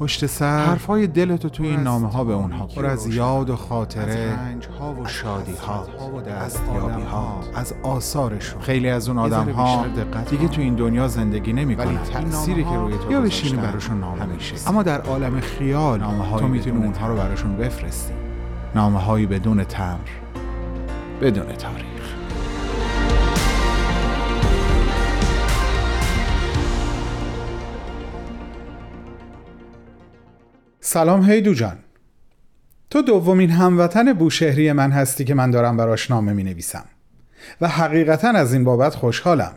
پشت سر حرفای دلتو توی این نامه ها به اونها پر از یاد و خاطره، رنج ها و شادی ها، از یابی ها، از آثارشون. خیلی از اون آدم ها دیگه تو این دنیا زندگی نمیکنن، ولی تأثیری که روی تو یا بشینی براشون نامه میشه. اما در عالم خیال تو میتونی اونها رو براشون بفرستی، نامه هایی بدون تمر، بدون تاریخ. سلام هیدو جان، تو دومین هموطن بوشهری من هستی که من دارم براش نامه می نویسم و حقیقتاً از این بابت خوشحالم.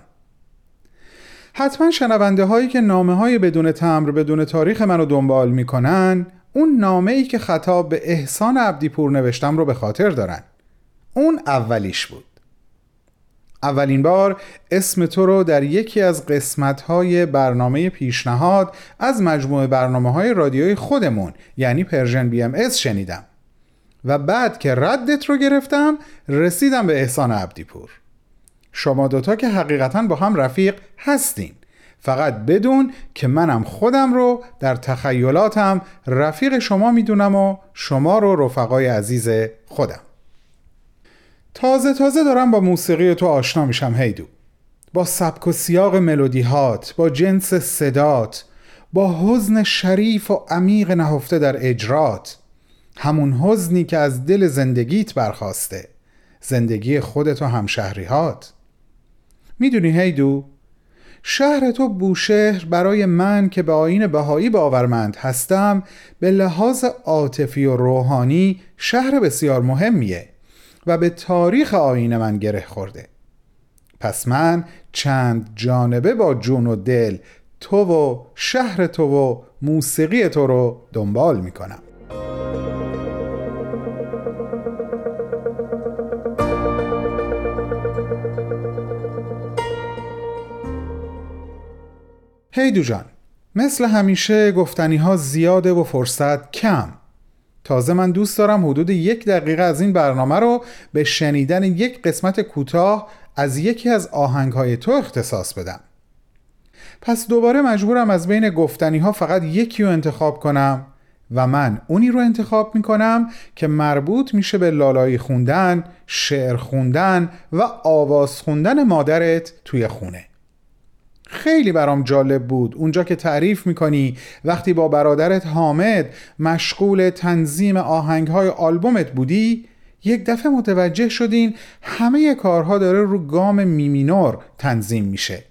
حتما شنونده هایی که نامه های بدون تمر، بدون تاریخ منو دنبال می کنن اون نامه ای که خطاب به احسان عبدی پور نوشتم رو به خاطر دارن. اون اولیش بود. اولین بار اسم تو رو در یکی از قسمت‌های برنامه پیشنهاد از مجموعه برنامه‌های رادیوی خودمون یعنی پرژن BMS شنیدم و بعد که ردت رو گرفتم رسیدم به احسان عبدی پور. شما دوتا که حقیقتاً با هم رفیق هستین، فقط بدون که منم خودم رو در تخیلاتم رفیق شما میدونم و شما رو رفقای عزیز خودم. تازه دارم با موسیقی تو آشنا میشم هیدو، با سبک و سیاق ملودی هات، با جنس صدات، با حزن شریف و عمیق نهفته در اجرات، همون حزنی که از دل زندگیت برخاسته، زندگی خودت و همشهریهات. میدونی هیدو، شهر تو بوشهر برای من که به آیین بهایی باورمند هستم به لحاظ عاطفی و روحانی شهر بسیار مهمیه و به تاریخ آیین من گره خورده. پس من چند جانبه با جون و دل تو و شهر تو و موسیقی تو رو دنبال میکنم. هیدو جان، مثل همیشه گفتنی ها زیاده و فرصت کم. تازه من دوست دارم حدود 1 دقیقه از این برنامه رو به شنیدن یک قسمت کوتاه از یکی از آهنگ‌های تو اختصاص بدم. پس دوباره مجبورم از بین گفتنی‌ها فقط یکی رو انتخاب کنم و من اونی رو انتخاب می‌کنم که مربوط میشه به لالایی خوندن، شعر خوندن و آواز خوندن مادرت توی خونه. خیلی برام جالب بود اونجا که تعریف میکنی وقتی با برادرت حامد مشغول تنظیم آهنگهای آلبومت بودی، یک دفعه متوجه شدین همه کارها داره رو گام می مینور تنظیم میشه.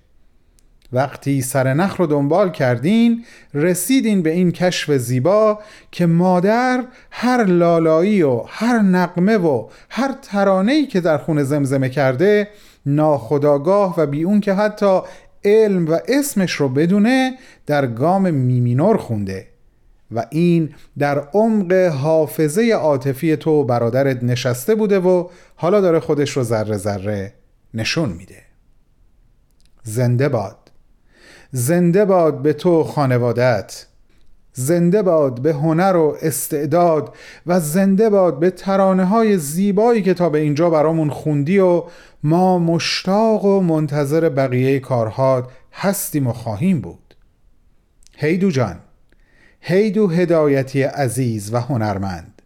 وقتی سرنخ رو دنبال کردین رسیدین به این کشف زیبا که مادر هر لالایی و هر نغمه و هر ترانه‌ای که در خونه زمزمه کرده ناخودآگاه و بی اون که حتی علم و اسمش رو بدونه در گام میمینور خونده و این در عمق حافظه عاطفی تو برادرت نشسته بوده و حالا داره خودش رو ذره ذره نشون میده. زنده باد، زنده باد به تو خانوادت، زنده باد به هنر و استعداد و زنده باد به ترانه های زیبایی که تا به اینجا برامون خوندی و ما مشتاق و منتظر بقیه کارهات هستیم و خواهیم بود. هیدو جان، هیدو هدایتی عزیز و هنرمند،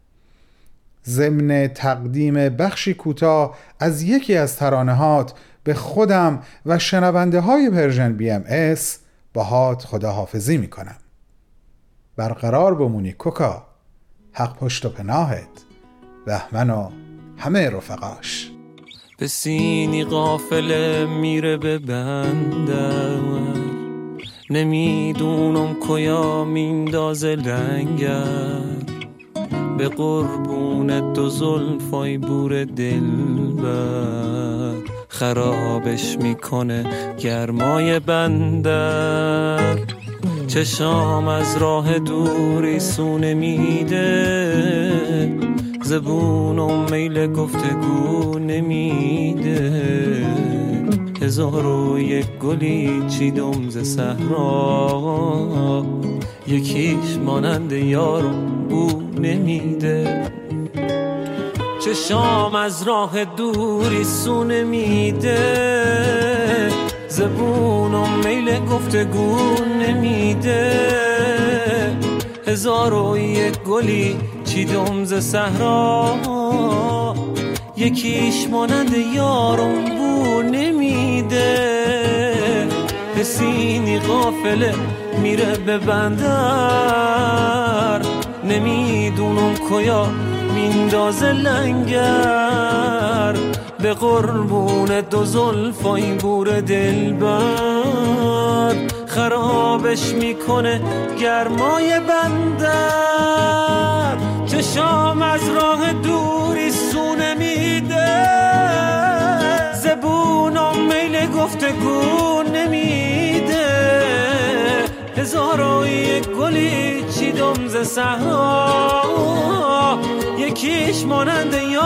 ضمن تقدیم بخشی کوتاه از یکی از ترانهات به خودم و شنونده های پرژن BMS باهات خداحافظی میکنم. برقرار بمونی کوکا، حق پشت و پناهت، بهمن و همه رفقاش. به سینی قافله میره به بندر، نمیدونم کیا میندازه لنگر، به قربونت دو زلفای بور دلبر، خرابش میکنه گرمای بندر، چشام از راه دوری سونه میده، زبونم میل گفتگو نمیده، هزار و یک گلی چیدم ز صحرا، یکیش مانند یارو بو نمیده. میده، چشام از راه دوری سونه میده، زبونم میل گفتگون نمیده، هزار و یک گلی چیدم ز صحرا، یکیش مانند یارم بو نمیده، حسینی غافله میره به بندر، نمیدونم کیا میندازه لنگر، به قربون دو زلفای بور دلبر، خرابش میکنه گرمای بندر، چشام از راه دوری سونه میده، زبونم میل گفتگو نمیده، هزار و یک گلی چیدم ز صحرا، یکیش مانند